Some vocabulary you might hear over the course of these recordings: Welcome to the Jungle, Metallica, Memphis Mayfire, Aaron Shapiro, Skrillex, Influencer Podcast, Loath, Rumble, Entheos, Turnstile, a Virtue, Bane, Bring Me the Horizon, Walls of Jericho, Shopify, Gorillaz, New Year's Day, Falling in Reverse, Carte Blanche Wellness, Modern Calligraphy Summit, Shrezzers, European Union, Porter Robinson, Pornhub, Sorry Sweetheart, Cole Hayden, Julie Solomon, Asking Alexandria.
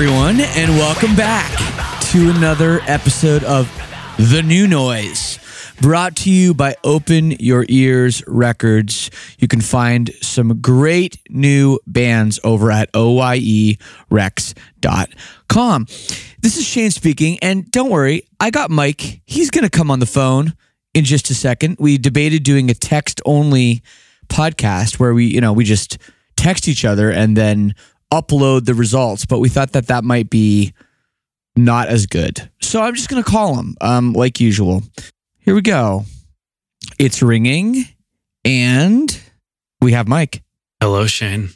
Everyone, and welcome back to another episode of The New Noise, brought to you by Open Your Ears Records. You can find some great new bands over at oyerex.com. This is Shane speaking, and don't worry, I got Mike. He's going to come on the phone in just a second. We debated doing a text-only podcast where we just text each other and then upload the results, but we thought that might be not as good. So I'm just going to call him like usual. Here we go. It's ringing, and we have Mike. Hello, Shane.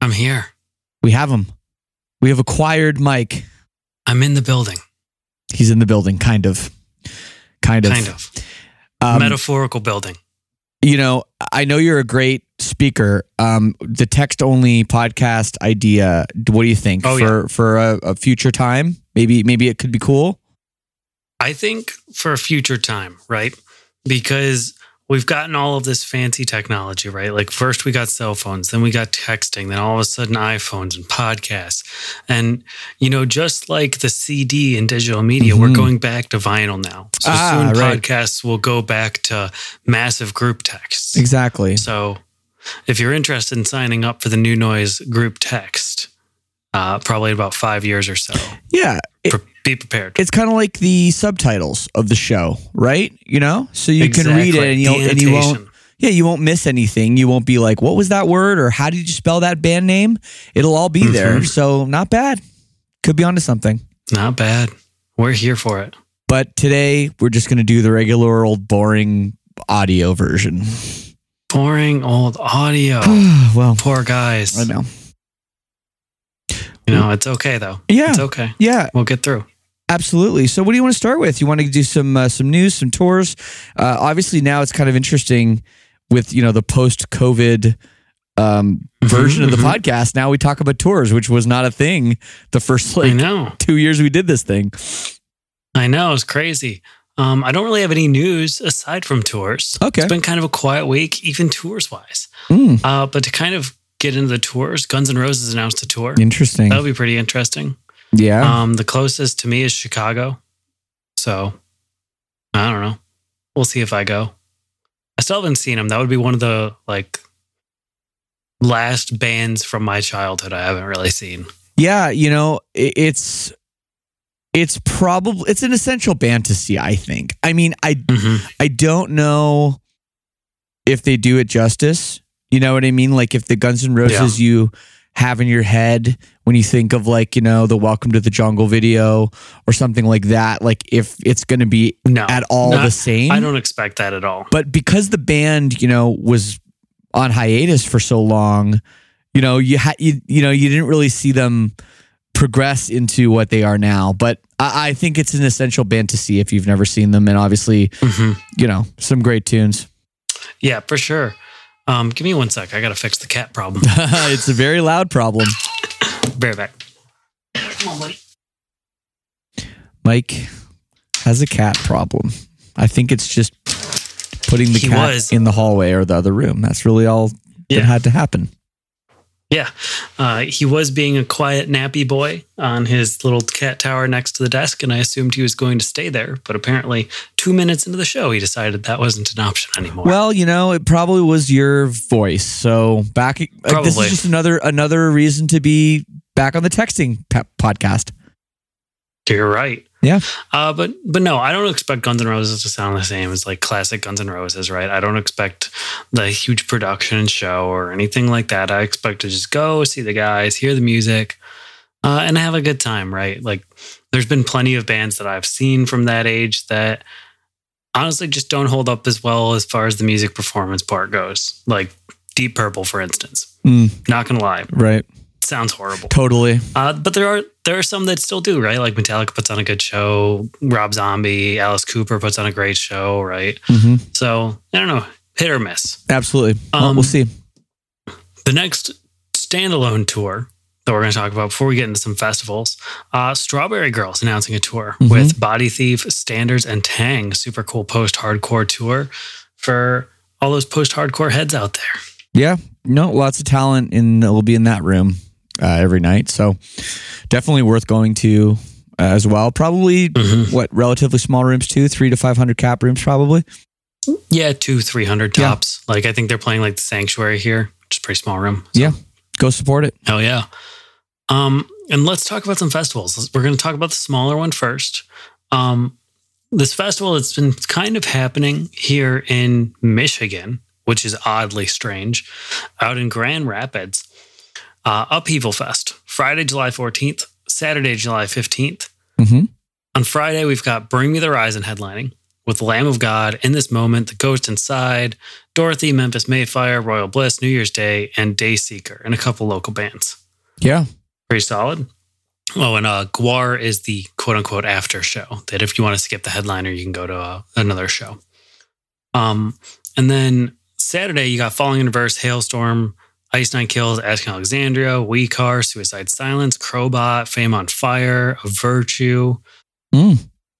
I'm here. We have him. We have acquired Mike. I'm in the building. He's in the building, kind of. Kind of. Metaphorical building. I know you're a great speaker. The text-only podcast idea, what do you think? For a future time? Maybe it could be cool? I think for a future time, right? Because we've gotten all of this fancy technology, right? Like first we got cell phones, then we got texting, then all of a sudden iPhones and podcasts. And, just like the CD and digital media, we're going back to vinyl now. So soon podcasts will go back to massive group texts. Exactly. So if you're interested in signing up for the New Noise group text, probably about 5 years or so. Yeah. Be prepared. It's kind of like the subtitles of the show, right? So you can read it and you won't. Yeah, you won't miss anything. You won't be like, "What was that word?" or "How did you spell that band name?" It'll all be there. So not bad. Could be onto something. Not bad. We're here for it. But today we're just going to do the regular old boring audio version. Boring old audio. Well, poor guys. I know. It's okay though. Yeah, it's okay. Yeah, we'll get through. Absolutely. So what do you want to start with? You want to do some news, some tours? Obviously now it's kind of interesting with, the post-COVID version of the podcast. Now we talk about tours, which was not a thing the first 2 years we did this thing. I know. It's crazy. I don't really have any news aside from tours. Okay. It's been kind of a quiet week, even tours-wise. But to kind of get into the tours, Guns N' Roses announced a tour. Interesting. That'll be pretty interesting. Yeah. The closest to me is Chicago. So, I don't know. We'll see if I go. I still haven't seen them. That would be one of the last bands from my childhood I haven't really seen. Yeah, it's an essential band to see, I think. I mean, I don't know if they do it justice. You know what I mean? Like if the Guns N' Roses you have in your head when you think of the Welcome to the Jungle video or something like that, like if it's going to be at all the same. I don't expect that at all. But because the band, was on hiatus for so long, you didn't really see them progress into what they are now. But I think it's an essential band to see if you've never seen them. And obviously, you know, some great tunes. Yeah, for sure. Give me one sec. I got to fix the cat problem. It's a very loud problem. Bear back. Come on, buddy. Mike has a cat problem. I think it's just putting the cat in the hallway or the other room. That's really all that had to happen. Yeah. He was being a quiet, nappy boy on his little cat tower next to the desk, and I assumed he was going to stay there. But apparently, 2 minutes into the show, he decided that wasn't an option anymore. Well, you know, it probably was your voice. So back, this is just another reason to be back on the texting podcast. You're right. Yeah. But no, I don't expect Guns N' Roses to sound the same as like classic Guns N' Roses, right? I don't expect the huge production show or anything like that. I expect to just go see the guys, hear the music, and have a good time, right? Like there's been plenty of bands that I've seen from that age that honestly just don't hold up as well as far as the music performance part goes. Like Deep Purple, for instance. Not gonna lie. Right. Sounds horrible. Totally. But there are some that still do, right? Like Metallica puts on a good show. Rob Zombie, Alice Cooper puts on a great show, right? So, I don't know. Hit or miss. Absolutely. Well, we'll see. The next standalone tour that we're going to talk about before we get into some festivals, Strawberry Girls announcing a tour with Body Thief, Standards, and Tang. Super cool post-hardcore tour for all those post-hardcore heads out there. Yeah. No, lots of talent will be in that room. Every night. So definitely worth going to as well. Probably relatively small rooms too, 300 to 500 cap rooms probably. Yeah. 200-300 tops. Yeah. Like I think they're playing like the Sanctuary here, which is a pretty small room. So. Yeah. Go support it. Hell yeah. And let's talk about some festivals. We're going to talk about the smaller one first. This festival that's been kind of happening here in Michigan, which is oddly strange, out in Grand Rapids. Upheaval Fest, Friday, July 14th, Saturday, July 15th. On Friday, we've got Bring Me the Horizon headlining with Lamb of God, In This Moment, The Ghost Inside, Dorothy, Memphis Mayfire, Royal Bliss, New Year's Day, and Day Seeker, and a couple local bands. Yeah. Pretty solid. Oh, and Guar is the quote-unquote after show, that if you want to skip the headliner, you can go to another show. And then Saturday, you got Falling in Reverse, Hailstorm, Ice Nine Kills, Asking Alexandria, We Car, Suicide Silence, Crowbot, Fame on Fire, A Virtue. I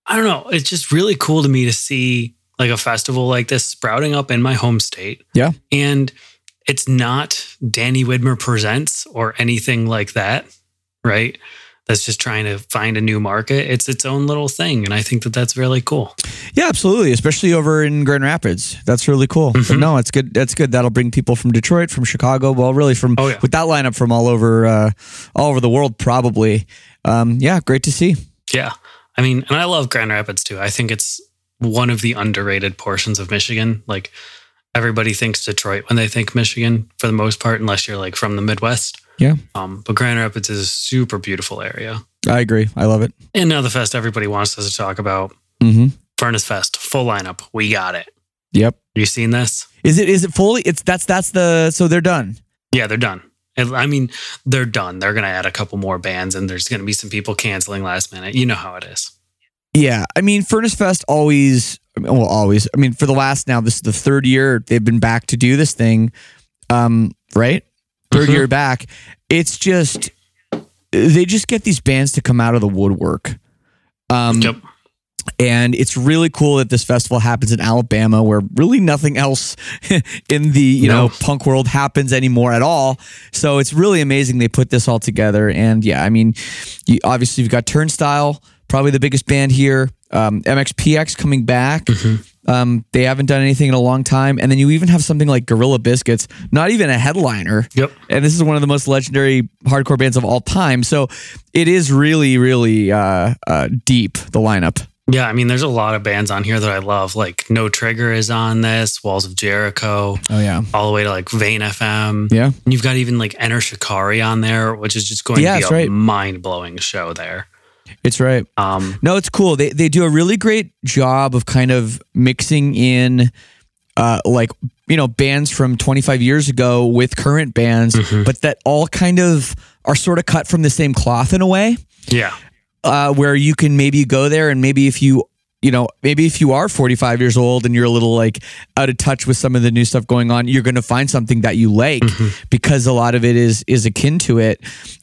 don't know. It's just really cool to me to see like a festival like this sprouting up in my home state. Yeah. And it's not Danny Widmer Presents or anything like that, right? That's just trying to find a new market. It's its own little thing. And I think that that's really cool. Yeah, absolutely. Especially over in Grand Rapids. That's really cool. But no, it's good. That's good. That'll bring people from Detroit, from Chicago. Well, really from, with that lineup from all over the world, probably. Yeah. Great to see. Yeah. I mean, and I love Grand Rapids too. I think it's one of the underrated portions of Michigan. Like everybody thinks Detroit when they think Michigan for the most part, unless you're like from the Midwest. Yeah. But Grand Rapids is a super beautiful area. I agree. I love it. And now the fest everybody wants us to talk about. Furnace Fest, full lineup. We got it. Yep. You seen this? Is it fully? So they're done. Yeah, they're done. I mean, they're done. They're going to add a couple more bands and there's going to be some people canceling last minute. You know how it is. Yeah. I mean, Furnace Fest always. I mean, for the last now, this is the third year they've been back to do this thing. Right? Third year back, it's just they just get these bands to come out of the woodwork, and it's really cool that this festival happens in Alabama, where really nothing else in the punk world happens anymore at all. So it's really amazing they put this all together. And yeah, I mean, obviously you've got Turnstile, probably the biggest band here, MXPX coming back. They haven't done anything in a long time. And then you even have something like Gorilla Biscuits, not even a headliner. Yep. And this is one of the most legendary hardcore bands of all time. So it is really, really deep, the lineup. Yeah, I mean, there's a lot of bands on here that I love. Like No Trigger is on this, Walls of Jericho. Oh, yeah. All the way to like Vane FM. Yeah. And you've got even like Enter Shikari on there, which is just going to be mind-blowing show there. It's right. No, it's cool. They do a really great job of kind of mixing in like you know, bands from 25 years ago with current bands, mm-hmm. but that all kind of are sort of cut from the same cloth in a way. Yeah. Where you can maybe go there and maybe if you, you know, maybe if you are 45 years old and you're a little like out of touch with some of the new stuff going on, you're going to find something that you like mm-hmm. because a lot of it is akin to it.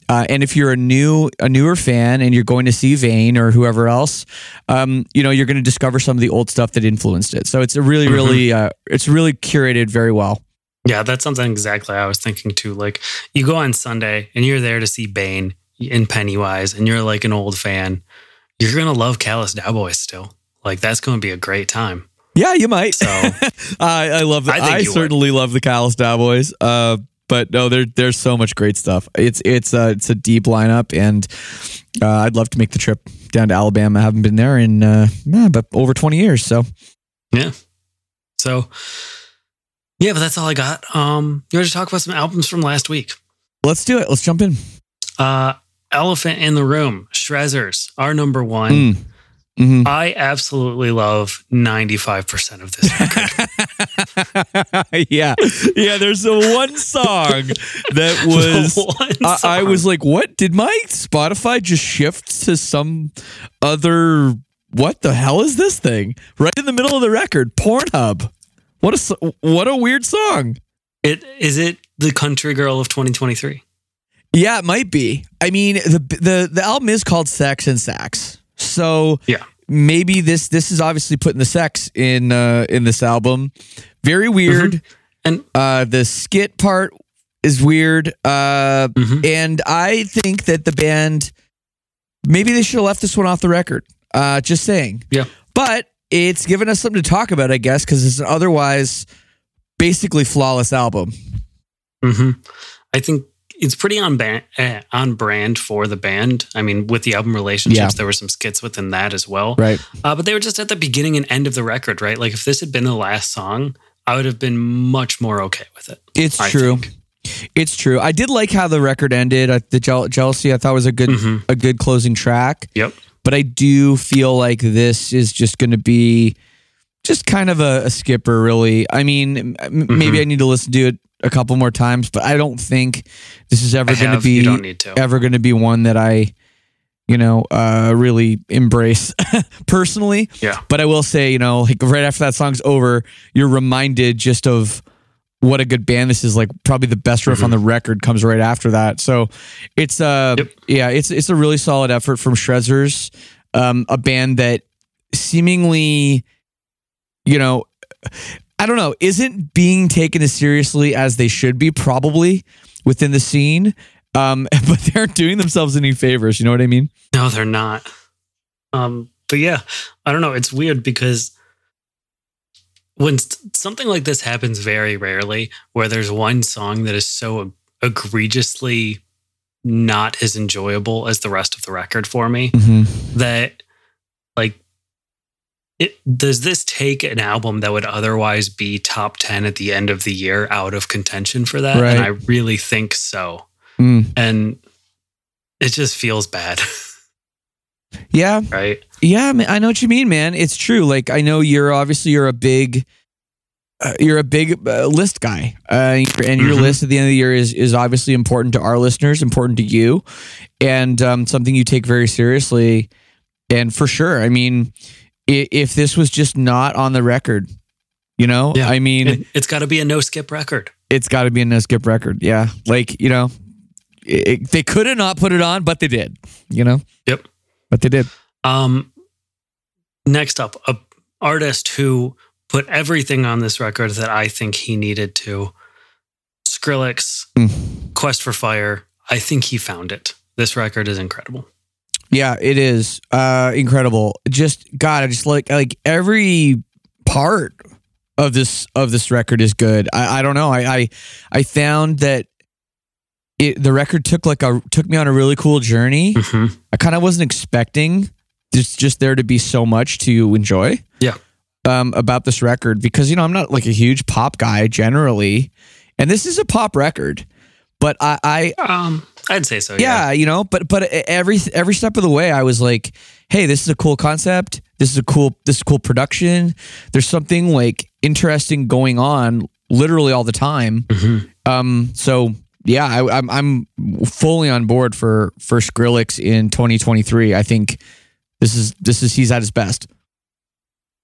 And if you're a newer fan and you're going to see Vane or whoever else, you know, you're going to discover some of the old stuff that influenced it. So it's a really, mm-hmm. It's really curated very well. Yeah, that's something exactly I was thinking too. Like you go on Sunday and you're there to see Bane and Pennywise and you're like an old fan. You're going to love Callous Cowboys still. Like that's going to be a great time. Yeah, you might. So I love that. I certainly love the Callous Cowboys. But no, there's so much great stuff. It's a deep lineup, and I'd love to make the trip down to Alabama. I haven't been there in but over 20 years. So yeah. So yeah, but that's all I got. You ready to talk about some albums from last week? Let's do it. Let's jump in. Elephant in the Room, Shrezzers, our number one. Mm-hmm. I absolutely love 95% of this record. Yeah. There's the one song that was. I was like, "What did my Spotify just shift to some other? What the hell is this thing?" Right in the middle of the record, Pornhub. What a weird song. Is it the Country Girl of 2023? Yeah, it might be. I mean, the album is called Sex and Sax. So yeah. Maybe this is obviously putting the sex in this album. Very weird. Mm-hmm. And the skit part is weird. Mm-hmm. And I think that the band, maybe they should have left this one off the record. Just saying. Yeah. But it's given us something to talk about, I guess, because it's an otherwise basically flawless album. Mm-hmm. I think it's pretty on brand for the band. I mean, with the album Relationships, There were some skits within that as well. Right. But they were just at the beginning and end of the record, right? Like if this had been the last song, I would have been much more okay with it. It's true. I did like how the record ended. The Jealousy I thought was a good closing track. Yep. But I do feel like this is just going to be just kind of a skipper, really. I mean, maybe I need to listen to it a couple more times, but I don't think this is ever going to be one that I, really embrace personally. Yeah. But I will say, like right after that song's over, you're reminded just of what a good band this is. Like probably the best riff on the record comes right after that. So it's it's a really solid effort from Shrezzers, a band that seemingly, I don't know, isn't being taken as seriously as they should be probably within the scene, but they aren't doing themselves any favors. You know what I mean? No, they're not. But yeah, I don't know. It's weird because when something like this happens very rarely, where there's one song that is so egregiously not as enjoyable as the rest of the record for me, that like, does this take an album that would otherwise be top 10 at the end of the year out of contention for that? Right. And I really think so. And it just feels bad. Yeah. Right. Yeah. I know what you mean, man. It's true. Like, I know you're a big list guy, and your list at the end of the year is obviously important to our listeners, important to you, and something you take very seriously. And for sure. I mean, if this was just not on the record, yeah. I mean, it's got to be a no skip record. Yeah. Like, they could have not put it on, but they did, Yep. But they did. Next up, an artist who put everything on this record that I think he needed to. Skrillex, Quest for Fire. I think he found it. This record is incredible. Yeah, it is incredible. Just God, I just like every part of this record is good. I don't know. I found that the record took me on a really cool journey. I kind of wasn't expecting just there to be so much to enjoy. Yeah, about this record because I'm not like a huge pop guy generally, and this is a pop record. But I'd say so. Yeah. But every step of the way, I was like, "Hey, this is a cool concept. This is a cool production. There's something like interesting going on literally all the time. Mm-hmm. So yeah, I'm fully on board for Skrillex in 2023. I think this is he's at his best.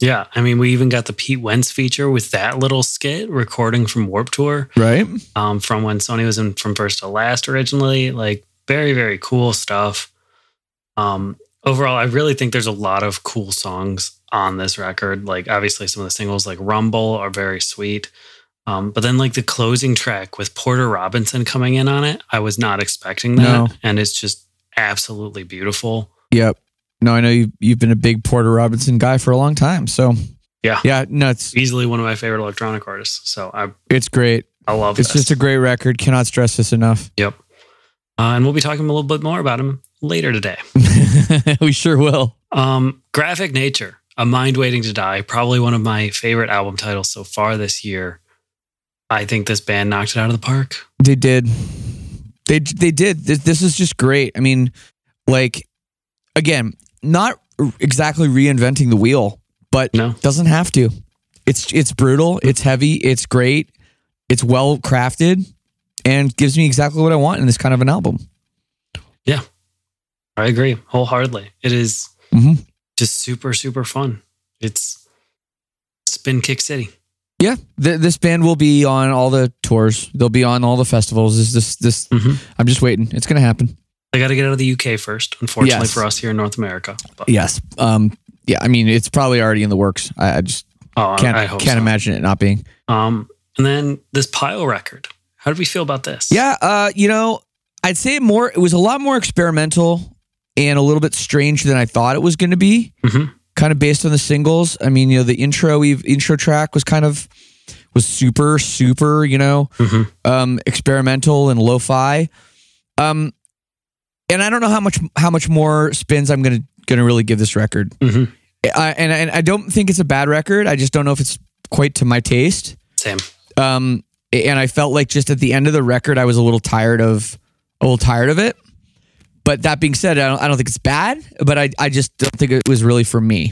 Yeah, I mean, we even got the Pete Wentz feature with that little skit recording from Warp Tour, right? From when Sony was in From First to Last originally, like very, very cool stuff. Overall, I really think there's a lot of cool songs on this record. Like obviously some of the singles like Rumble are very sweet. But then like the closing track with Porter Robinson coming in on it, I was not expecting that. No. And it's just absolutely beautiful. Yep. No, I know you've been a big Porter Robinson guy for a long time. So yeah, nuts. Easily one of my favorite electronic artists. So it's great. I love it. It's just a great record. Cannot stress this enough. Yep. And we'll be talking a little bit more about him later today. We sure will. Graphic Nature, A Mind Waiting to Die, probably one of my favorite album titles so far this year. I think this band knocked it out of the park. They did. They did. This is just great. I mean, like, again, not exactly reinventing the wheel, but no. Doesn't have to. It's brutal. It's heavy. It's great. It's well crafted and gives me exactly what I want in this kind of an album. Yeah, I agree wholeheartedly. It is just super, super fun. It's Spin Kick City. Yeah, this band will be on all the tours. They'll be on all the festivals. Is this? I'm just waiting. It's going to happen. They got to get out of the UK first, unfortunately for us here in North America. But. Yes. Yeah, I mean, it's probably already in the works. I just can't imagine it not being. And then this Pile record. How did we feel about this? Yeah, I'd say it was a lot more experimental and a little bit strange than I thought it was going to be. Mm-hmm. Kind of based on the singles. I mean, the intro track was was super, super, experimental and lo-fi. And I don't know how much more spins I'm gonna really give this record. Mm-hmm. And I don't think it's a bad record. I just don't know if it's quite to my taste. Same. And I felt like just at the end of the record, I was a little tired of it. But that being said, I don't think it's bad, but I just don't think it was really for me.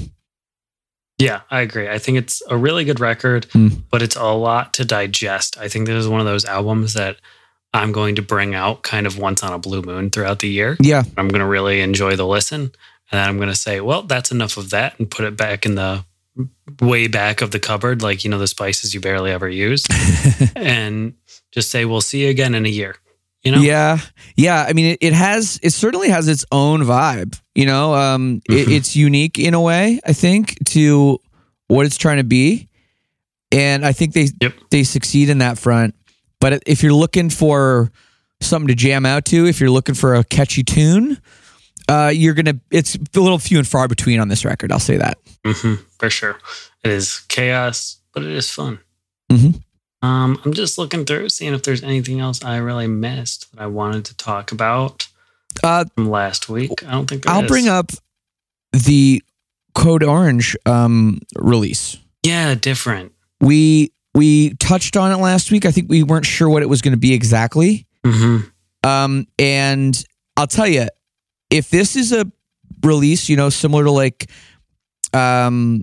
Yeah, I agree. I think it's a really good record, but it's a lot to digest. I think this is one of those albums that I'm going to bring out kind of once on a blue moon throughout the year. Yeah. I'm going to really enjoy the listen, and then I'm going to say, well, that's enough of that, and put it back in the way back of the cupboard, like, the spices you barely ever use, and just say, we'll see you again in a year. Yeah. I mean, it certainly has its own vibe. It's unique in a way, I think, to what it's trying to be, and I think they succeed in that front. But if you're looking for something to jam out to, if you're looking for a catchy tune, it's a little few and far between on this record. I'll say that for sure. It is chaos, but it is fun. Mm-hmm. I'm just looking through, seeing if there's anything else I really missed that I wanted to talk about from last week. I don't think I'll bring up the Code Orange release. Yeah, different. We touched on it last week. I think we weren't sure what it was going to be exactly. Mm-hmm. And I'll tell you, if this is a release, similar to like... the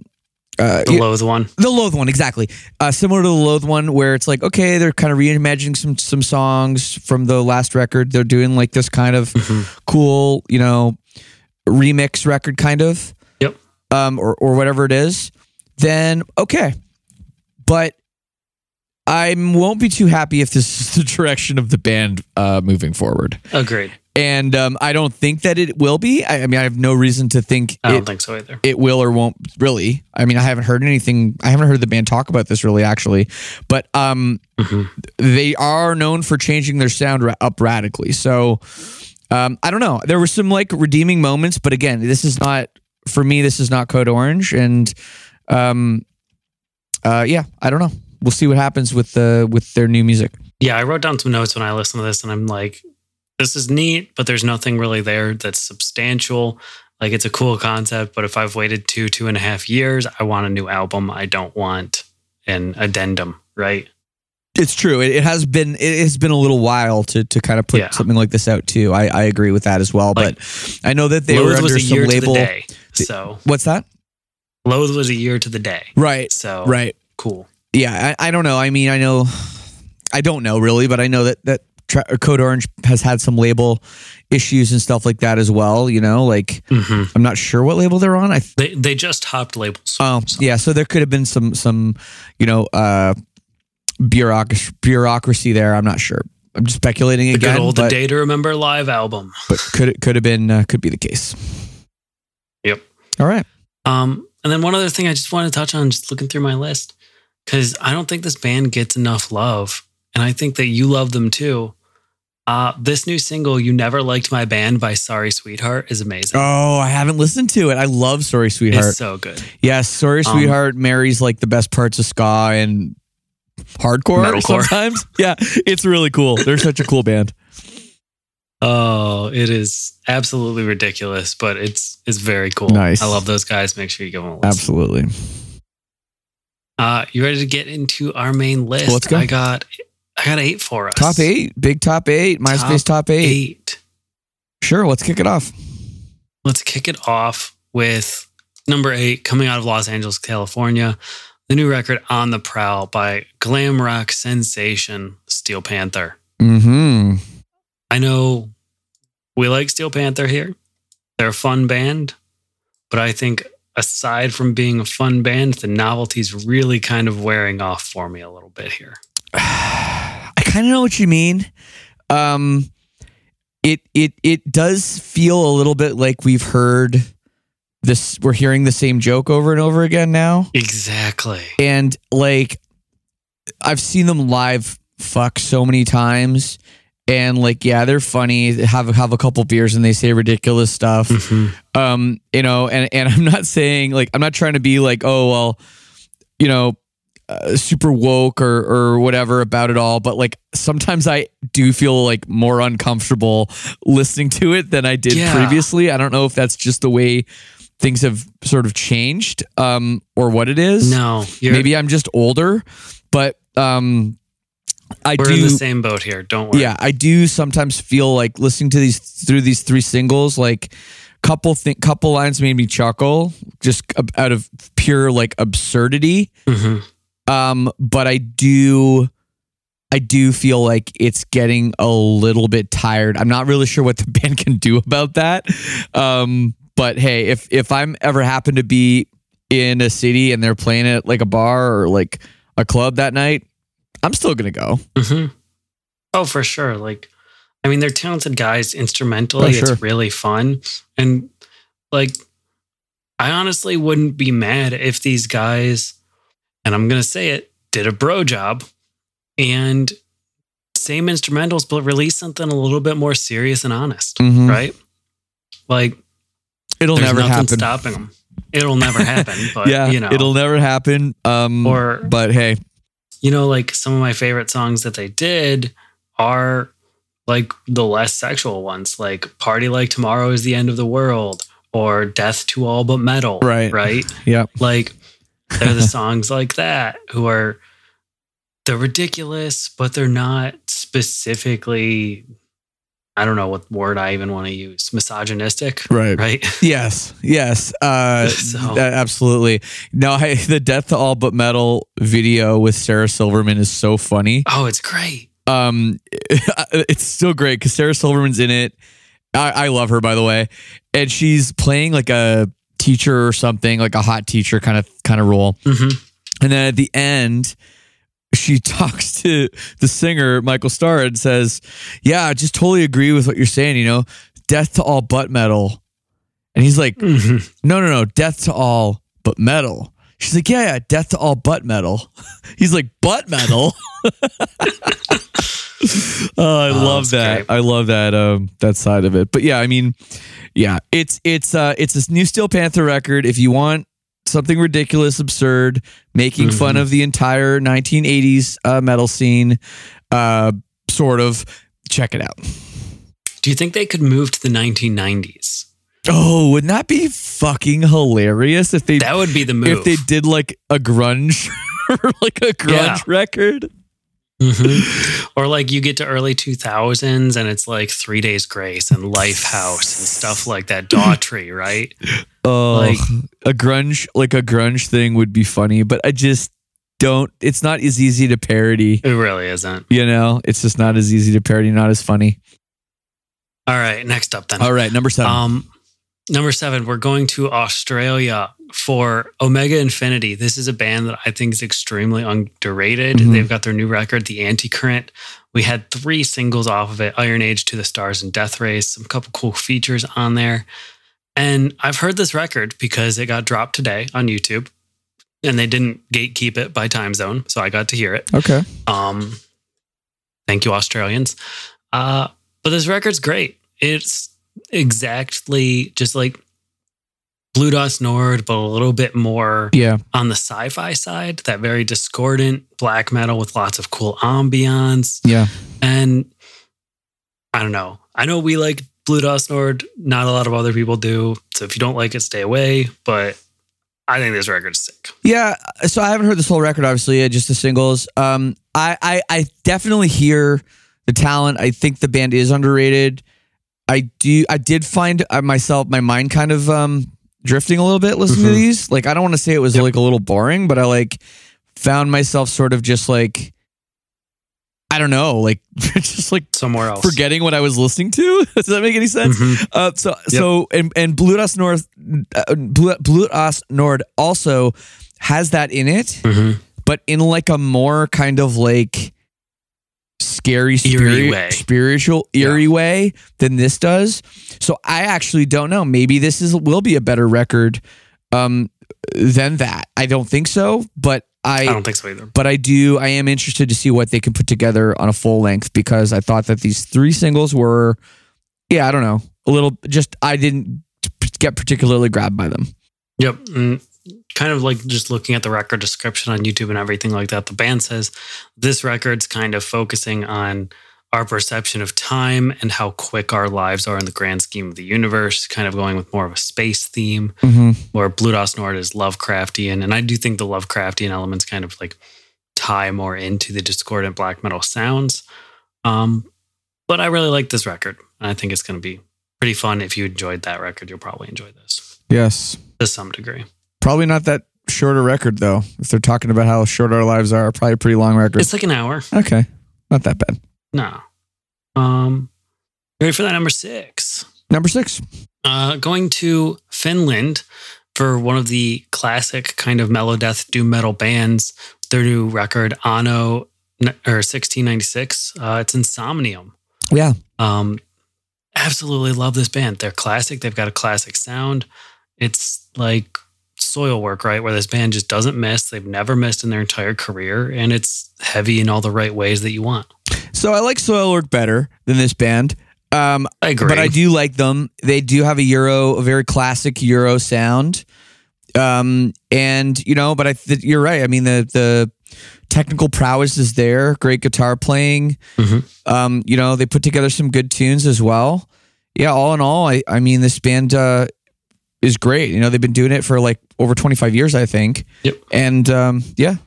Loath one. The Loath one, exactly. Similar to the Loath one, where it's like, okay, they're kind of reimagining some songs from the last record. They're doing like this kind of cool, remix record kind of. Yep. Or whatever it is. Then, okay. But I won't be too happy if this is the direction of the band moving forward. Agreed. And I don't think that it will be. I mean, I have no reason to think. I don't think so either. It will or won't really. I mean, I haven't heard anything. I haven't heard the band talk about this really, actually. But they are known for changing their sound up radically. So I don't know. There were some like redeeming moments, but again, this is not for me. This is not Code Orange, and I don't know. We'll see what happens with their new music. Yeah, I wrote down some notes when I listened to this, and I'm like, this is neat, but there's nothing really there that's substantial. Like, it's a cool concept, but if I've waited 2.5 years, I want a new album. I don't want an addendum, right? It's true. It has been a little while to kind of put something like this out too. I agree with that as well. Like, but I know that they were under some label. What's that? Loath was a year to the day. Right. So cool. Yeah, I don't know. I mean, I don't know really, but I know that Code Orange has had some label issues and stuff like that as well. You know, like I'm not sure what label they're on. They just hopped labels. Oh, yeah. So there could have been some you know, bureaucracy there. I'm not sure. I'm just speculating again. Good old The Day to Remember live album. But could be the case. Yep. All right. And then one other thing I just want to touch on, just looking through my list, because I don't think this band gets enough love, and I think that you love them too. This new single, You Never Liked My Band by Sorry Sweetheart, is amazing. Oh, I haven't listened to it. I love Sorry Sweetheart. It's so good. Yes, yeah, Sorry Sweetheart marries like the best parts of ska and hardcore metalcore sometimes. Yeah, it's really cool. They're such a cool band. Oh, it is absolutely ridiculous, but it's very cool. Nice. I love those guys. Make sure you give them a listen. Absolutely. You ready to get into our main list? Well, let's go. I got 8 for us. Top 8. Big top 8. MySpace top 8. Sure, let's kick it off. Let's kick it off with number 8, coming out of Los Angeles, California. The new record On the Prowl by glam rock sensation Steel Panther. Mm-hmm. I know we like Steel Panther here. They're a fun band, but I think aside from being a fun band, the novelty's really kind of wearing off for me a little bit here. I kind of know what you mean. It does feel a little bit like we've heard this, we're hearing the same joke over and over again now. Exactly. And like, I've seen them live fuck so many times, and like, yeah, they're funny. They have a couple beers and they say ridiculous stuff. Mm-hmm. You know, and I'm not saying like, I'm not trying to be like, oh, well, you know, super woke or whatever about it all, but like sometimes I do feel like more uncomfortable listening to it than I did previously. I don't know if that's just the way things have sort of changed, or what it is. No, maybe I'm just older, but we're in the same boat here. Don't worry. Yeah, I do sometimes feel like listening to these 3 singles, like couple lines made me chuckle just out of pure like absurdity. Mm-hmm. But I do feel like it's getting a little bit tired. I'm not really sure what the band can do about that. But hey, if I'm ever happen to be in a city and they're playing at like a bar or like a club that night, I'm still going to go. Mm-hmm. Oh, for sure. Like, I mean, they're talented guys instrumentally. Sure. It's really fun. And like, I honestly wouldn't be mad if these guys, and I'm going to say it, did a bro job and same instrumentals, but release something a little bit more serious and honest. Mm-hmm. Right? Like, It'll never happen. But, yeah, you know, it'll never happen. But hey, you know, like some of my favorite songs that they did are like the less sexual ones, like "Party Like Tomorrow Is the End of the World" or "Death to All But Metal." Right, right, yeah. Like they're the songs like that they're ridiculous, but they're not specifically, I don't know what word I even want to use. Misogynistic. Right. Right. Yes. Yes. Absolutely. No, the Death to All But Metal video with Sarah Silverman is so funny. Oh, it's great. It's still great because Sarah Silverman's in it. I love her, by the way. And she's playing like a teacher or something, like a hot teacher kind of role. Mm-hmm. And then at the end, she talks to the singer, Michael Starr, and says, yeah, I just totally agree with what you're saying, you know, death to all but metal. And he's like, mm-hmm. No, death to all but metal. She's like, yeah, death to all but metal. He's like, butt metal? Love that. Great. I love that side of it. But yeah, I mean, yeah, it's this new Steel Panther record. If you want something ridiculous, absurd, making fun of the entire 1980s metal scene, sort of, check it out. Do you think they could move to the 1990s? Oh, wouldn't that be fucking hilarious if they... That would be the move. If they did like a grunge, record. Mm-hmm. Or like you get to early 2000s and it's like 3 Days Grace and Lifehouse and stuff like that. Daughtry, right? Oh, like a grunge thing would be funny, but I just don't, it's not as easy to parody. It really isn't. You know, it's just not as easy to parody, not as funny. All right, next up then. All right, number 7. Number 7, we're going to Australia for Omega Infinity. This is a band that I think is extremely underrated. Mm-hmm. They've got their new record, The Anticurrent. We had 3 singles off of it, Iron Age, To the Stars, and Death Race. Some couple cool features on there. And I've heard this record because it got dropped today on YouTube. And they didn't gatekeep it by time zone, so I got to hear it. Okay. Thank you, Australians. But this record's great. It's exactly just like Blue Dust Nord, but a little bit more on the sci-fi side. That very discordant black metal with lots of cool ambiance. Yeah. And I don't know. I know we like Blue Dust Nord. Not a lot of other people do. So if you don't like it, stay away. But I think this record's sick. Yeah. So I haven't heard this whole record, obviously, just the singles. I definitely hear the talent. I think the band is underrated. I did find myself, my mind kind of drifting a little bit listening to these. Like, I don't want to say it was like a little boring, but I like found myself sort of just like, I don't know, like just like somewhere else, forgetting what I was listening to. Does that make any sense? Mm-hmm. So Blue Dust Nord also has that in it, but in like a more kind of like scary, eerie way than this does. So I actually don't know. Maybe this will be a better record than that. I don't think so, but I don't think so either. But I am interested to see what they can put together on a full length, because I thought that these 3 singles were, I don't know, a little, just, I didn't get particularly grabbed by them. Yep. And kind of like just looking at the record description on YouTube and everything like that, the band says this record's kind of focusing on our perception of time and how quick our lives are in the grand scheme of the universe, kind of going with more of a space theme, where Blue Dust Nord is Lovecraftian. And I do think the Lovecraftian elements kind of like tie more into the discordant black metal sounds. But I really like this record. And I think it's going to be pretty fun. If you enjoyed that record, you'll probably enjoy this. Yes. To some degree. Probably not that short a record, though. If they're talking about how short our lives are, probably a pretty long record. It's like an hour. Okay. Not that bad. No. Ready for that number 6? Number 6. Going to Finland for one of the classic kind of melodeath doom metal bands. Their new record, Anno or 1696. It's Insomnium. Yeah. Absolutely love this band. They're classic. They've got a classic sound. It's like soil work, right? Where this band just doesn't miss. They've never missed in their entire career, and it's heavy in all the right ways that you want. So I like Soilwork better than this band. I agree. But I do like them. They do have a very classic Euro sound. And, but you're right. I mean, the technical prowess is there. Great guitar playing. They put together some good tunes as well. Yeah, all in all, I mean, this band is great. They've been doing it for like over 25 years, I think. Yep. And you're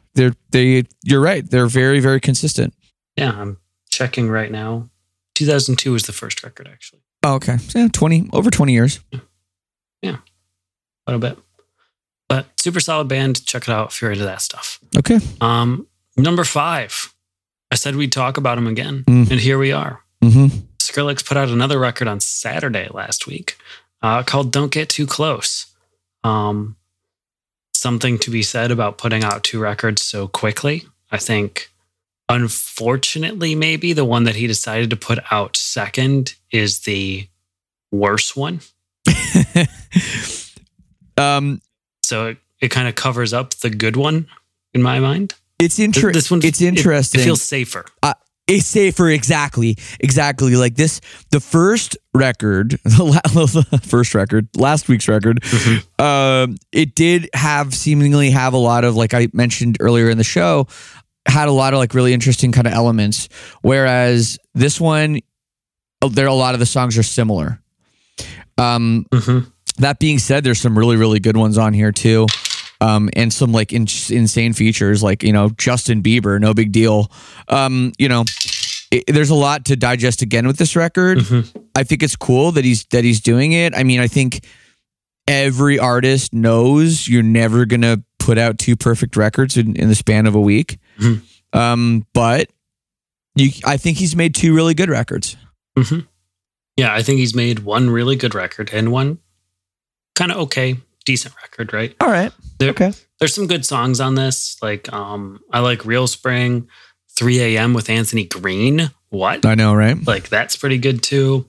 right. They're very, very consistent. Yeah, I'm checking right now. 2002 was the first record, actually. Oh, okay. So, yeah, over 20 years. Yeah, a little bit. But super solid band. Check it out if you're into that stuff. Okay. Number 5. I said we'd talk about them again, and here we are. Skrillex put out another record on Saturday last week called Don't Get Too Close. Something to be said about putting out 2 records so quickly. I think, unfortunately, maybe the one that he decided to put out second is the worse one. So it kind of covers up the good one, in my mind. It's interesting. This one, it's interesting. It feels safer. It's safer, exactly. Like this, last week's record. It did seemingly have a lot of, like I mentioned earlier in the show, had a lot of like really interesting kind of elements. Whereas this one, a lot of the songs are similar. That being said, there's some really, really good ones on here too. And some like insane features, like, Justin Bieber, no big deal. There's a lot to digest again with this record. I think it's cool that he's doing it. I mean, I think every artist knows you're never going to put out two perfect records in the span of a week. Mm-hmm. I think he's made two really good records. Mm-hmm. Yeah, I think he's made one really good record and one kind of okay, decent record, right? All right. There's some good songs on this. Like, I like Real Spring, 3 a.m. with Anthony Green. What? I know, right? Like, that's pretty good too.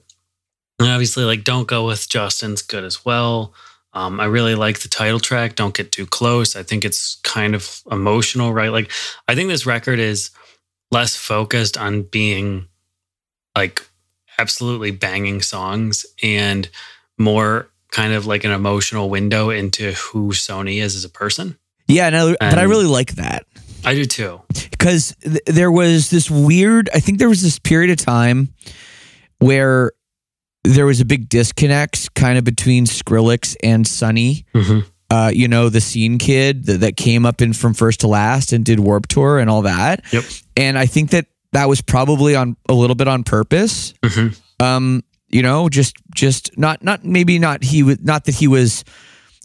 And obviously, like, Don't Go With Justin's good as well. I really like the title track, Don't Get Too Close. I think it's kind of emotional, right? Like, I think this record is less focused on being like absolutely banging songs and more kind of like an emotional window into who Sony is as a person. Yeah, no, but I really like that. I do too. Because there was this weird, I think there was this period of time where there was a big disconnect kind of between Skrillex and Sonny. Mm-hmm. You know, the scene kid that came up in from First to Last and did Warp Tour and all that. Yep. And I think that was probably on a little bit on purpose. Mm-hmm. You know, just not that he was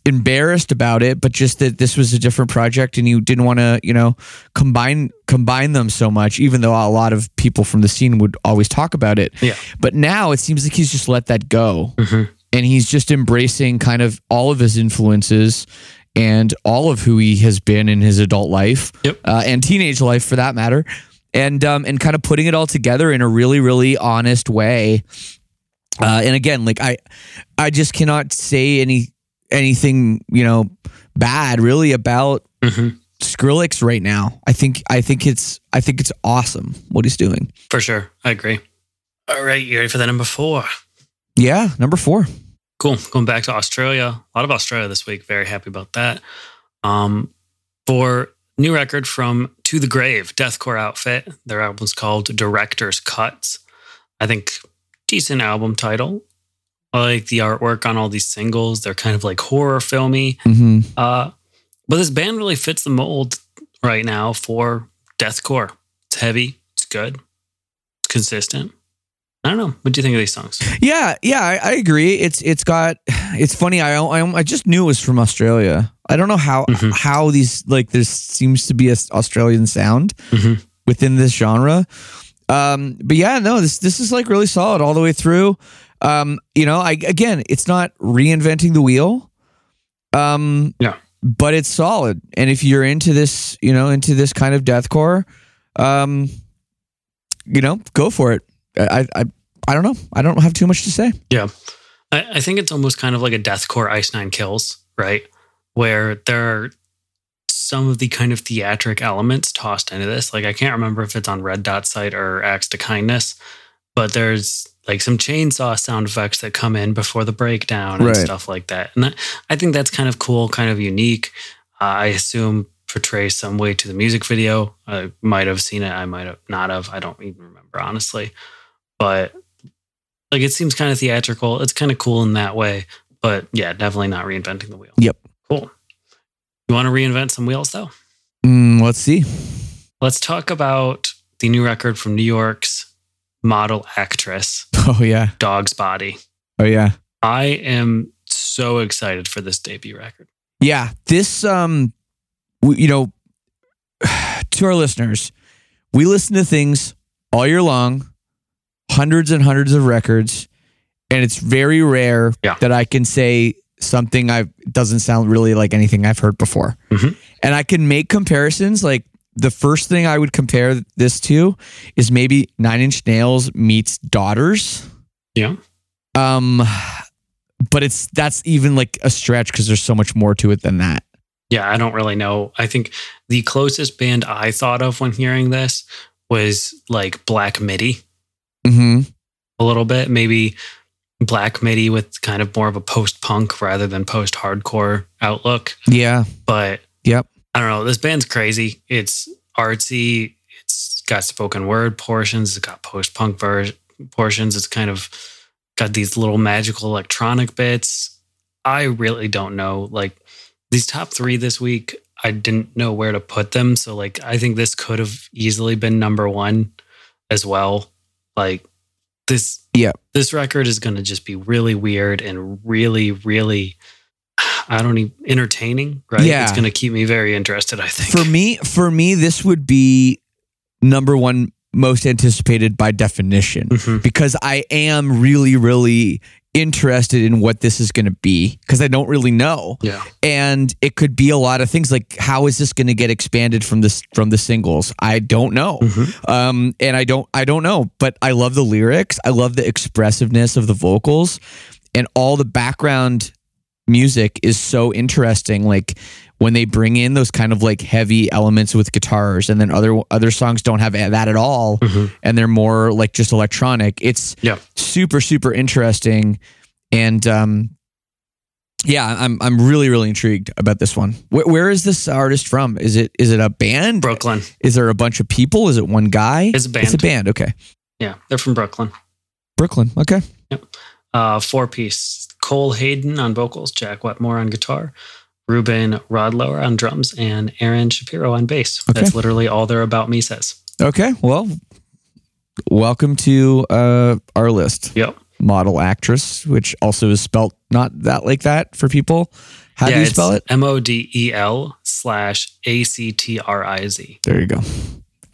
embarrassed about it, but just that this was a different project and you didn't want to, you know, combine them so much, even though a lot of people from the scene would always talk about it. Yeah. But now it seems like he's just let that go. Mm-hmm. And he's just embracing kind of all of his influences and all of who he has been in his adult life. Yep. And teenage life for that matter. And kind of putting it all together in a really, really honest way. And again, like I just cannot say anything, you know, bad really about mm-hmm. Skrillex right now. I think it's awesome what he's doing. For sure. I agree. All right. You ready for the number 4? Yeah. Number 4. Cool. Going back to Australia, a lot of Australia this week. Very happy about that. For new record from To The Grave, Deathcore Outfit. Their album's called Director's Cuts. I think decent album title. I like the artwork on all these singles. They're kind of like horror filmy. Mm-hmm. But this band really fits the mold right now for deathcore. It's heavy. It's good. It's consistent. I don't know. What do you think of these songs? Yeah, I agree. It's funny. I just knew it was from Australia. I don't know how mm-hmm. how these, like, there seems to be an Australian sound mm-hmm. within this genre. But yeah, no, this is like really solid all the way through. You know, again, it's not reinventing the wheel. Yeah. But it's solid. And if you're into this, you know, into this kind of deathcore, you know, go for it. I don't know. I don't have too much to say. Yeah. I think it's almost kind of like a deathcore Ice Nine Kills, right? Where there are some of the kind of theatric elements tossed into this. Like, I can't remember if it's on Red Dot Sight or Axe to Kindness, but there's like some chainsaw sound effects that come in before the breakdown and right. stuff like that. And I think that's kind of cool, kind of unique. I assume portrays some way to the music video. I might have seen it. I might have not have. I don't even remember, honestly. But like, it seems kind of theatrical. It's kind of cool in that way. But yeah, definitely not reinventing the wheel. Yep. Cool. You want to reinvent some wheels, though? Let's see. Let's talk about the new record from New York's model actress. Oh, yeah. Dog's Body. Oh, yeah. I am so excited for this debut record. Yeah. This, you know, to our listeners, we listen to things all year long, hundreds and hundreds of records, and it's very rare that I can say something doesn't sound really like anything I've heard before. Mm-hmm. And I can make comparisons. Like, the first thing I would compare this to is maybe Nine Inch Nails meets Daughters. Yeah. But that's even like a stretch because there's so much more to it than that. Yeah, I don't really know. I think the closest band I thought of when hearing this was like Black Midi. Mm-hmm. A little bit, maybe. Black Midi with kind of more of a post-punk rather than post-hardcore outlook. Yeah. But yep. I don't know. This band's crazy. It's artsy. It's got spoken word portions. It's got post-punk portions. It's kind of got these little magical electronic bits. I really don't know. Like, these top 3 this week, I didn't know where to put them. So, like, I think this could have easily been number 1 as well. Like, this record is going to just be really weird and really, really, I don't even entertaining, right? Yeah. It's going to keep me very interested, I think. For me, this would be number one most anticipated by definition, because I am really, really interested in what this is going to be, because I don't really know. Yeah. And it could be a lot of things, like how is this going to get expanded from the singles? I don't know. And I don't know, but I love the lyrics. I love the expressiveness of the vocals, and all the background music is so interesting. Like when they bring in those kind of like heavy elements with guitars, and then other songs don't have that at all. And they're more like just electronic. It's super, super interesting. And, I'm really, really intrigued about this one. Where is this artist from? Is it a band? Brooklyn. Is there a bunch of people? Is it one guy? It's a band. It's a band. Okay. Yeah. They're from Brooklyn. Brooklyn. Okay. Yep. 4-piece. Cole Hayden on vocals, Jack Wetmore on guitar, Ruben Rodlower on drums, and Aaron Shapiro on bass. Okay. That's literally all their About Me says. Okay, well, welcome to our list. Yep. Model actress, which also is spelt not that like that for people. How do you spell it? MODEL/ACTRIZ. There you go.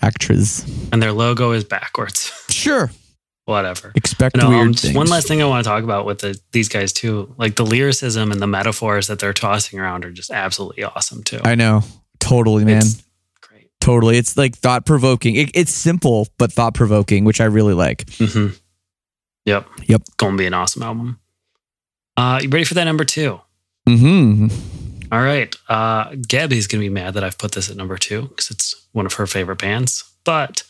Actress. And their logo is backwards. Sure. Whatever. Expect weird things. One last thing I want to talk about with these guys too, like the lyricism and the metaphors that they're tossing around are just absolutely awesome too. I know. Totally, man. It's great. Totally. It's like thought provoking. It's simple, but thought provoking, which I really like. Mm-hmm. Yep. Gonna be an awesome album. You ready for that number two? Mm-hmm. All right. Gabby's gonna be mad that I've put this at number two because it's one of her favorite bands, but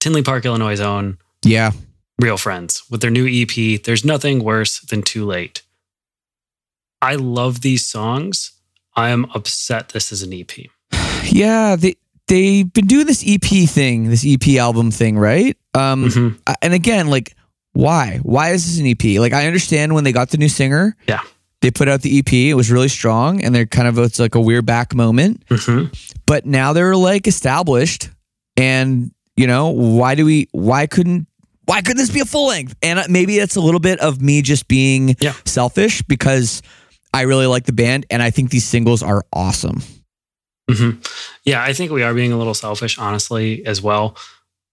Tinley Park, Illinois' own. Yeah. Real Friends with their new EP, There's Nothing Worse Than Too Late. I love these songs. I am upset this is an EP. Yeah, they've been doing this EP thing, this EP album thing, right? And again, like, why? Why is this an EP? Like, I understand when they got the new singer. Yeah. They put out the EP. It was really strong, and they're kind of, it's like a weird back moment. But now they're like established, and you know, why couldn't this be a full length? And maybe it's a little bit of me just being selfish because I really like the band and I think these singles are awesome. Yeah, I think we are being a little selfish, honestly, as well.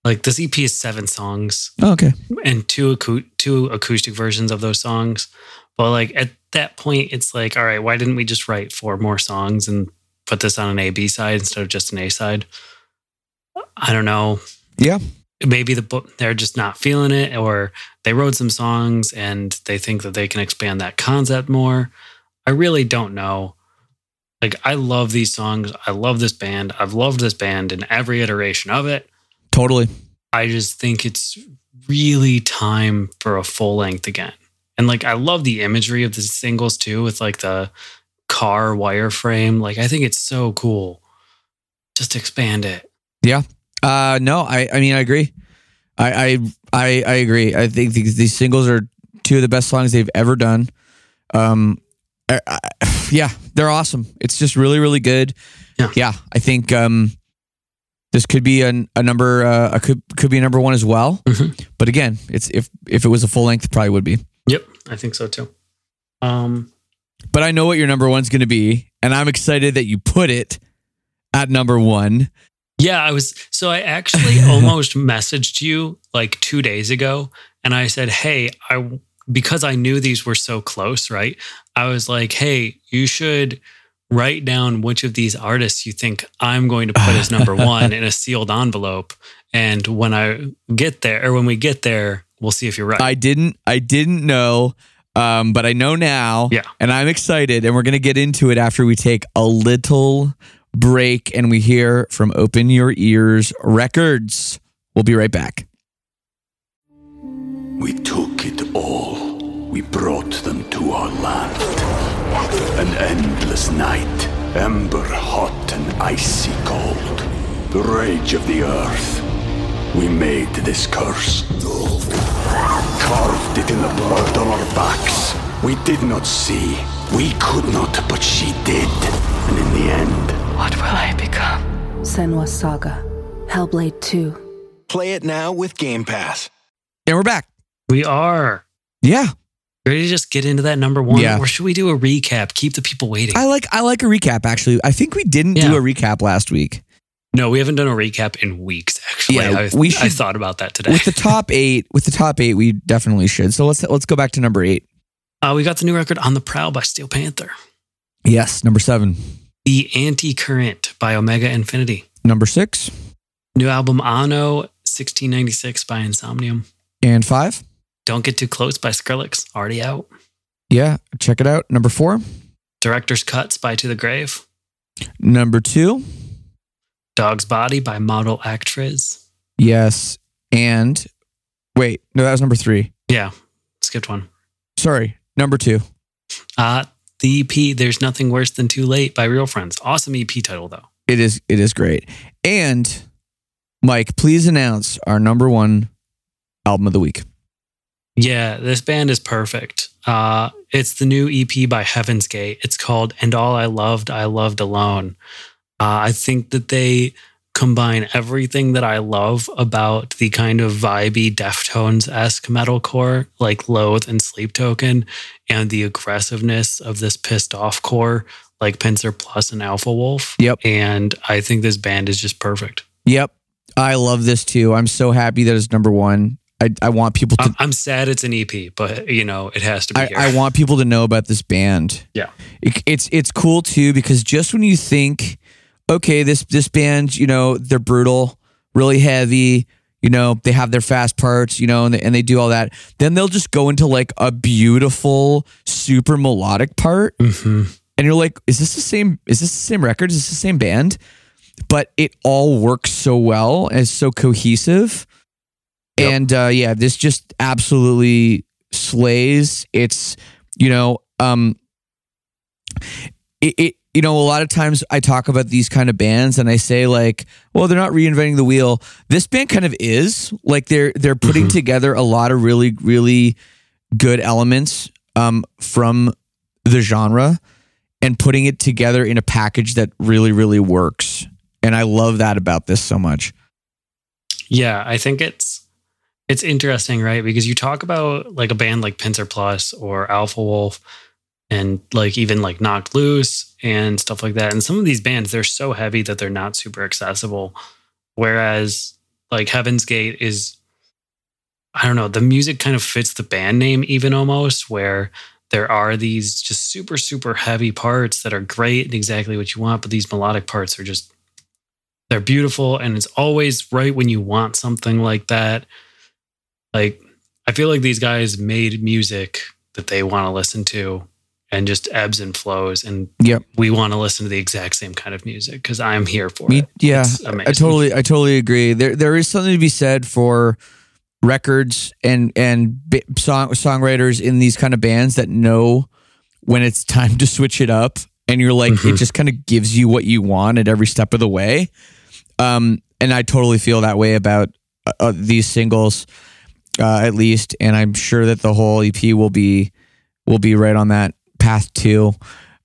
Like this EP is 7 songs. Oh, okay. And two acoustic versions of those songs. But like at that point, it's like, all right, why didn't we just write 4 more songs and put this on an A-B side instead of just an A side? I don't know. Yeah. Maybe they're just not feeling it, or they wrote some songs and they think that they can expand that concept more. I really don't know. Like, I love these songs. I love this band. I've loved this band in every iteration of it. Totally. I just think it's really time for a full length again. And like, I love the imagery of the singles too, with like the car wireframe. Like, I think it's so cool. Just expand it. Yeah. No, I mean, I agree. I agree. I think these singles are two of the best songs they've ever done. Yeah, they're awesome. It's just really, really good. Yeah. I think, this could be a number, could be number one as well. But again, it's, if it was a full length, it probably would be. Yep. I think so too. But I know what your number one's going to be, and I'm excited that you put it at number one. Yeah, I actually almost messaged you like 2 days ago, and I said, hey, because I knew these were so close, right? I was like, hey, you should write down which of these artists you think I'm going to put as number one in a sealed envelope. And when we get there, we'll see if you're right. I didn't know. But I know now, and I'm excited, and we're going to get into it after we take a little break and we hear from Open Your Ears Records. We'll be right back. We took it all. We brought them to our land. An endless night, ember hot and icy cold. The rage of the earth. We made this curse. Carved it in the blood on our backs. We did not see. We could not, but she did. And in the end, what will I become? Senua's Saga: Hellblade 2. Play it now with Game Pass. And we're back. We are. Yeah. ready to just get into that number one, or should we do a recap? Keep the people waiting. I like a recap. Actually, I think we didn't do a recap last week. No, we haven't done a recap in weeks. Actually, yeah, I thought about that today. With the top eight, we definitely should. So let's go back to number 8. We got the new record On the Prowl by Steel Panther. Yes, number 7. The Anti-Current by Omega Infinity. Number 6. New album Anno 1696 by Insomnium. And 5. Don't Get Too Close by Skrillex. Already out. Yeah, check it out. Number 4. Director's Cuts by To The Grave. Number 2. Dog's Body by Model Actriz. Yes. And wait, no, that was number 3. Yeah, skipped one. Sorry, number 2. The EP There's Nothing Worse Than Too Late by Real Friends. Awesome EP title, though. It is great. And Mike, please announce our number 1 album of the week. Yeah, this band is perfect. It's the new EP by Heaven's Gate. It's called And All I Loved Alone. I think that they combine everything that I love about the kind of vibey Deftones-esque metalcore, like Loath and Sleep Token, and the aggressiveness of this pissed-off core, like Pincer Plus and Alpha Wolf. Yep. And I think this band is just perfect. Yep. I love this too. I'm so happy that it's number 1. I want people to... I'm sad it's an EP, but, you know, it has to be here. I want people to know about this band. Yeah. It's cool too, because just when you think... okay, this band, you know, they're brutal, really heavy, you know, they have their fast parts, you know, and they do all that. Then they'll just go into like a beautiful, super melodic part. Mm-hmm. And you're like, is this the same record? Is this the same band? But it all works so well and it's so cohesive. Yep. And yeah, this just absolutely slays. It's, you know, you know, a lot of times I talk about these kind of bands and I say like, well, they're not reinventing the wheel. This band kind of is. Like they're putting together a lot of really, really good elements from the genre and putting it together in a package that really, really works. And I love that about this so much. Yeah, I think it's interesting, right? Because you talk about like a band like Pincer Plus or Alpha Wolf, and like even like Knocked Loose and stuff like that. And some of these bands, they're so heavy that they're not super accessible. Whereas like Heaven's Gate is, I don't know, the music kind of fits the band name even almost, where there are these just super, super heavy parts that are great and exactly what you want. But these melodic parts are just, they're beautiful. And it's always right when you want something like that. Like, I feel like these guys made music that they want to listen to. And just ebbs and flows. And we want to listen to the exact same kind of music because I'm here for it. Yeah, I totally agree. There is something to be said for records and songwriters in these kind of bands that know when it's time to switch it up. And you're like, it just kind of gives you what you want at every step of the way. And I totally feel that way about these singles, at least. And I'm sure that the whole EP will be right on that path too.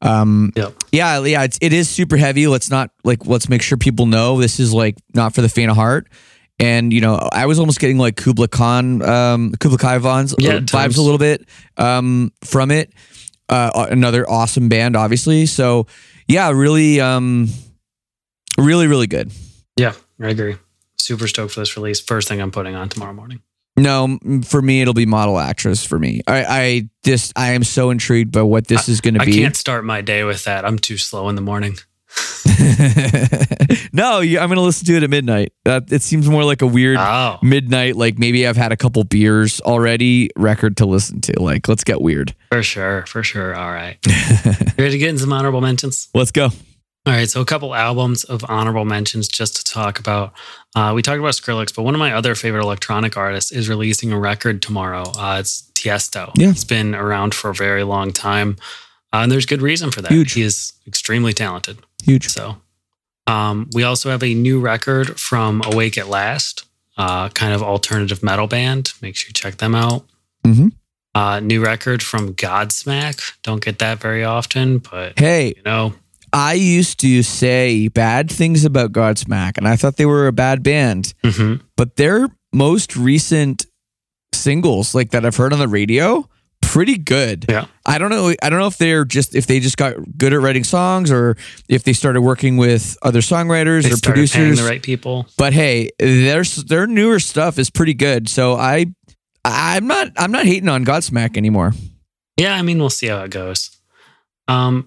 Yeah, it is super heavy. Let's make sure people know this is like not for the faint of heart. And you know, I was almost getting like Kublai Khan's vibes a little bit from it. Another awesome band, obviously. So yeah, really, really, really good. Yeah, I agree. Super stoked for this release. First thing I'm putting on tomorrow morning. No, for me, it'll be Model Actress for me. I am so intrigued by what this is going to be. I can't start my day with that. I'm too slow in the morning. No, I'm going to listen to it at midnight. It seems more like a weird midnight, like maybe I've had a couple beers already record to listen to. Like, let's get weird. For sure. All right. Ready to get in some honorable mentions? Let's go. All right, so a couple albums of honorable mentions just to talk about. We talked about Skrillex, but one of my other favorite electronic artists is releasing a record tomorrow. It's Tiesto. Yeah. It's been around for a very long time, and there's good reason for that. Huge. He is extremely talented. Huge. So, we also have a new record from Awake at Last, kind of alternative metal band. Make sure you check them out. Mm-hmm. New record from Godsmack. Don't get that very often, but hey, you know... I used to say bad things about Godsmack, and I thought they were a bad band. Mm-hmm. But their most recent singles, like that I've heard on the radio, pretty good. Yeah. I don't know if they just got good at writing songs or if they started working with other songwriters or producers, paying the right people. But hey, their newer stuff is pretty good. So I'm not hating on Godsmack anymore. Yeah, I mean, we'll see how it goes. New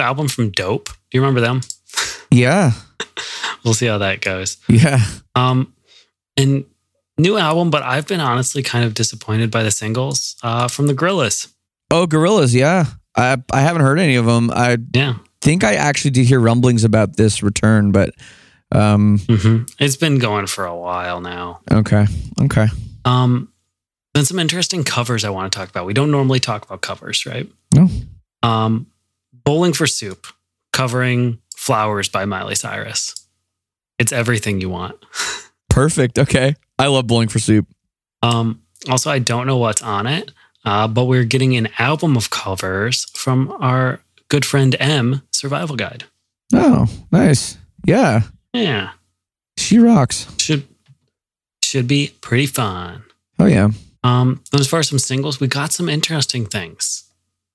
album from Dope. Do you remember them? Yeah. We'll see how that goes. Yeah. And new album, but I've been honestly kind of disappointed by the singles from the Gorillaz. Oh, Gorillaz, yeah. I haven't heard any of them. I think I actually did hear rumblings about this return, but... It's been going for a while now. Okay. Then some interesting covers I want to talk about. We don't normally talk about covers, right? No. Bowling for Soup, covering Flowers by Miley Cyrus. It's everything you want. Perfect. Okay. I love Bowling for Soup. Also, I don't know what's on it, but we're getting an album of covers from our good friend M, Survival Guide. Oh, nice. Yeah. Yeah. She rocks. Should be pretty fun. Oh, yeah. As far as some singles, we got some interesting things.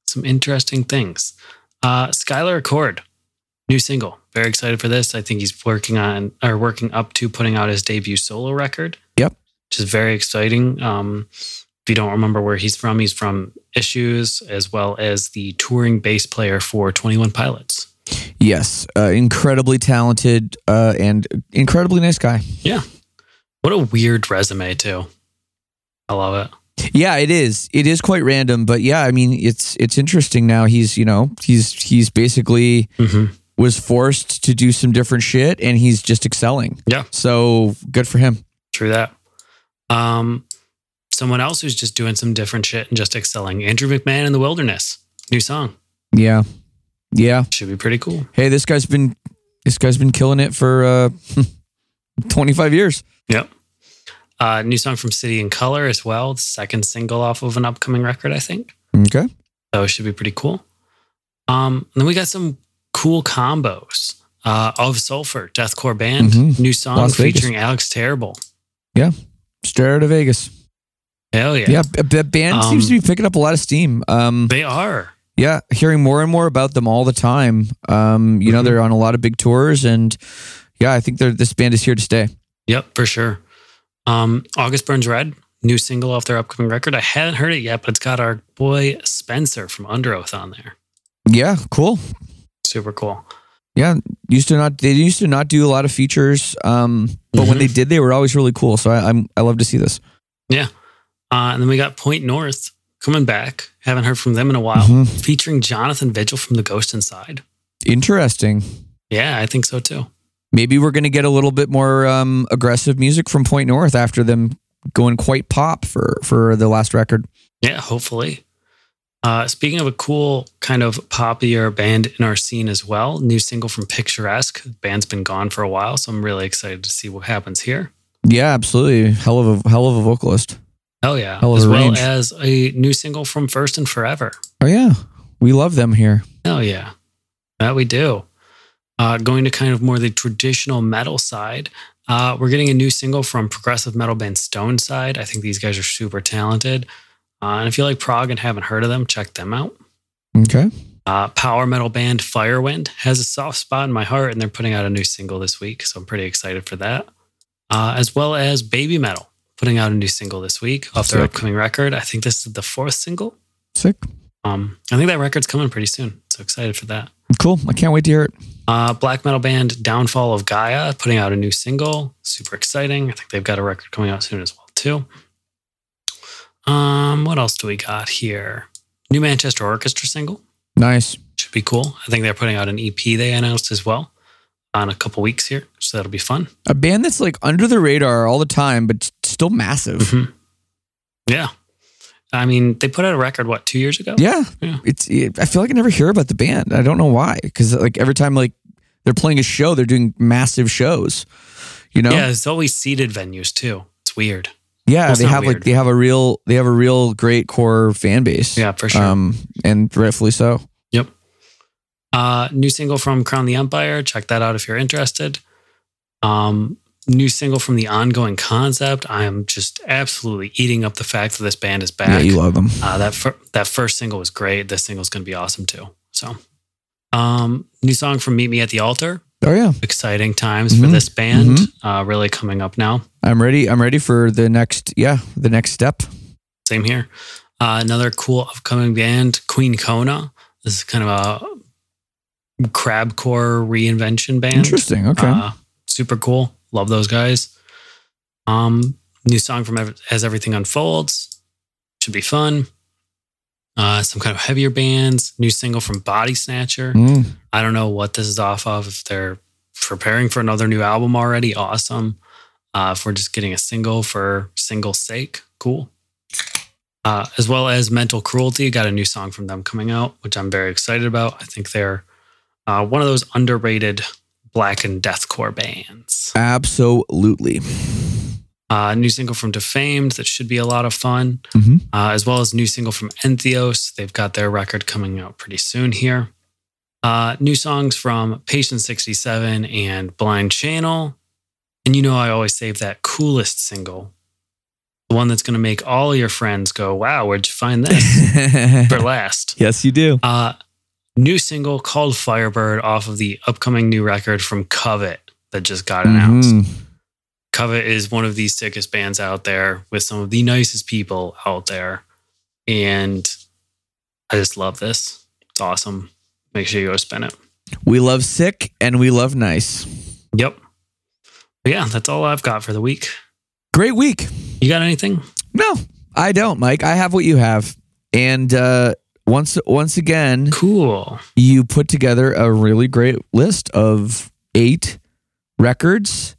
Skylar Accord, new single. Very excited for this. I think he's working up to putting out his debut solo record. Yep. Which is very exciting. If you don't remember where he's from Issues, as well as the touring bass player for 21 Pilots. Yes. Incredibly talented and incredibly nice guy. Yeah. What a weird resume, too. I love it. Yeah, it is. It is quite random, but yeah, I mean, it's interesting now. He's basically was forced to do some different shit, and he's just excelling. Yeah. So good for him. True that. Someone else who's just doing some different shit and just excelling. Andrew McMahon in the Wilderness, new song. Yeah. Yeah. Should be pretty cool. Hey, this guy's been killing it for 25 years. Yep. New song from City in Color as well. The second single off of an upcoming record, I think. Okay. So it should be pretty cool. And then we got some cool combos of Sulphur, deathcore band. New song Las featuring Vegas. Alex Terrible. Yeah. Straight out of Vegas. Hell yeah. Yeah. The band seems to be picking up a lot of steam. They are. Yeah. Hearing more and more about them all the time. You know, they're on a lot of big tours. And yeah, I think this band is here to stay. Yep, for sure. August Burns Red, new single off their upcoming record. I haven't heard it yet, but it's got our boy Spencer from Under Oath on there. Yeah, cool. Super cool. Yeah, they used to not do a lot of features, but when they did, they were always really cool. So I love to see this. Yeah, and then we got Point North coming back. Haven't heard from them in a while. Featuring Jonathan Vigil from The Ghost Inside. Interesting. Yeah, I think so too. Maybe we're going to get a little bit more aggressive music from Point North after them going quite pop for the last record. Yeah, hopefully. Speaking of a cool kind of poppier band in our scene as well, new single from Picturesque. The band's been gone for a while, so I'm really excited to see what happens here. Yeah, absolutely. Hell of a vocalist. Hell yeah. As well as a new single from First and Forever. Oh yeah. We love them here. Hell yeah. That we do. Going to kind of more the traditional metal side, we're getting a new single from progressive metal band Stoneside. I think these guys are super talented. And if you like prog and haven't heard of them, check them out. Okay. Power metal band Firewind has a soft spot in my heart, and they're putting out a new single this week, so I'm pretty excited for that. As well as Baby Metal putting out a new single this week off their upcoming record. I think this is the fourth single. Sick. I think that record's coming pretty soon, so excited for that. Cool. I can't wait to hear it. Black metal band Downfall of Gaia putting out a new single. Super exciting. I think they've got a record coming out soon as well, too. What else do we got here? New Manchester Orchestra single. Nice. Should be cool. I think they're putting out an EP they announced as well on a couple weeks here, so that'll be fun. A band that's like under the radar all the time, but still massive. Yeah. I mean, they put out a record, 2 years ago? Yeah. I feel like I never hear about the band. I don't know why. Because like every time like they're playing a show, they're doing massive shows. You know? Yeah, it's always seated venues too. It's weird. Yeah, well, they have a real great core fan base. Yeah, for sure. And rightfully so. Yep. New single from Crown the Empire. Check that out if you're interested. new single from the Ongoing Concept. I am just absolutely eating up the fact that this band is back. Yeah, you love them. That first single was great. This single's going to be awesome too. So, new song from Meet Me at the Altar. Oh yeah. Exciting times for this band. Really coming up now. I'm ready for the next step. Same here. Another cool upcoming band, Queen Kona. This is kind of a crabcore reinvention band. Interesting. Okay. Super cool. Love those guys. New song from As Everything Unfolds. Should be fun. Some kind of heavier bands. New single from Body Snatcher. I don't know what this is off of. If they're preparing for another new album already, awesome. If we're just getting a single for single's sake, cool. As well as Mental Cruelty. Got a new song from them coming out, which I'm very excited about. I think they're one of those underrated black and deathcore bands. Absolutely. New single from Defamed that should be a lot of fun. As well as new single from Entheos. They've got their record coming out pretty soon here. New songs from Patient 67 and Blind Channel. And you know I always save that coolest single. The one that's going to make all your friends go, wow, where'd you find this? For last. Yes, you do. New single called Firebird off of the upcoming new record from Covet that just got announced. Covet is one of the sickest bands out there with some of the nicest people out there. And I just love this. It's awesome. Make sure you go spin it. We love sick and we love nice. Yep. But yeah, that's all I've got for the week. Great week. You got anything? No, I don't, Mike. I have what you have. And once again, cool. You put together a really great list of 8 records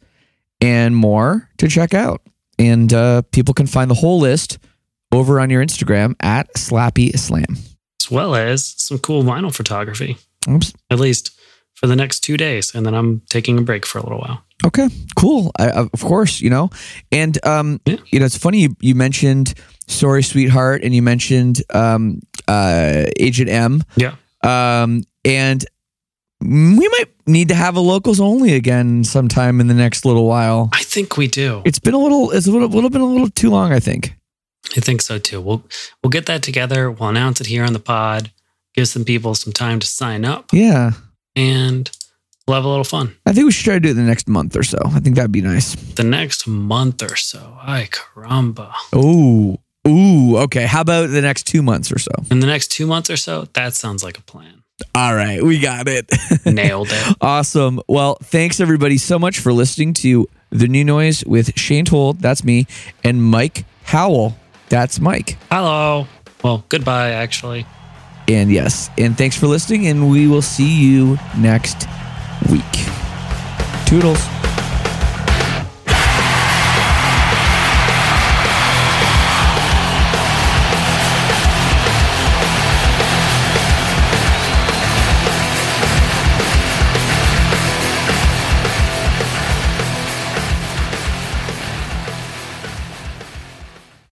and more to check out. And people can find the whole list over on your Instagram at Slappy Slam. As well as some cool vinyl photography. Oops. At least for the next 2 days. And then I'm taking a break for a little while. Okay, cool. Of course, you know. And, yeah. You know, it's funny you mentioned Sorry Sweetheart and you mentioned Agent M. Yeah. And we might need to have a Locals Only again sometime in the next little while. I think we do. It's been a little too long, I think. I think so too. We'll get that together. We'll announce it here on the pod. Give some people some time to sign up. Yeah. And we'll have a little fun. I think we should try to do it the next month or so. I think that'd be nice. The next month or so. Ay, caramba. Ooh, okay. How about the next 2 months or so? In the next 2 months or so? That sounds like a plan. All right. We got it. Nailed it. Awesome. Well, thanks everybody so much for listening to The New Noise with Shane Told. That's me. And Mike Howell. That's Mike. Hello. Well, goodbye, actually. And yes. And thanks for listening. And we will see you next week. Toodles.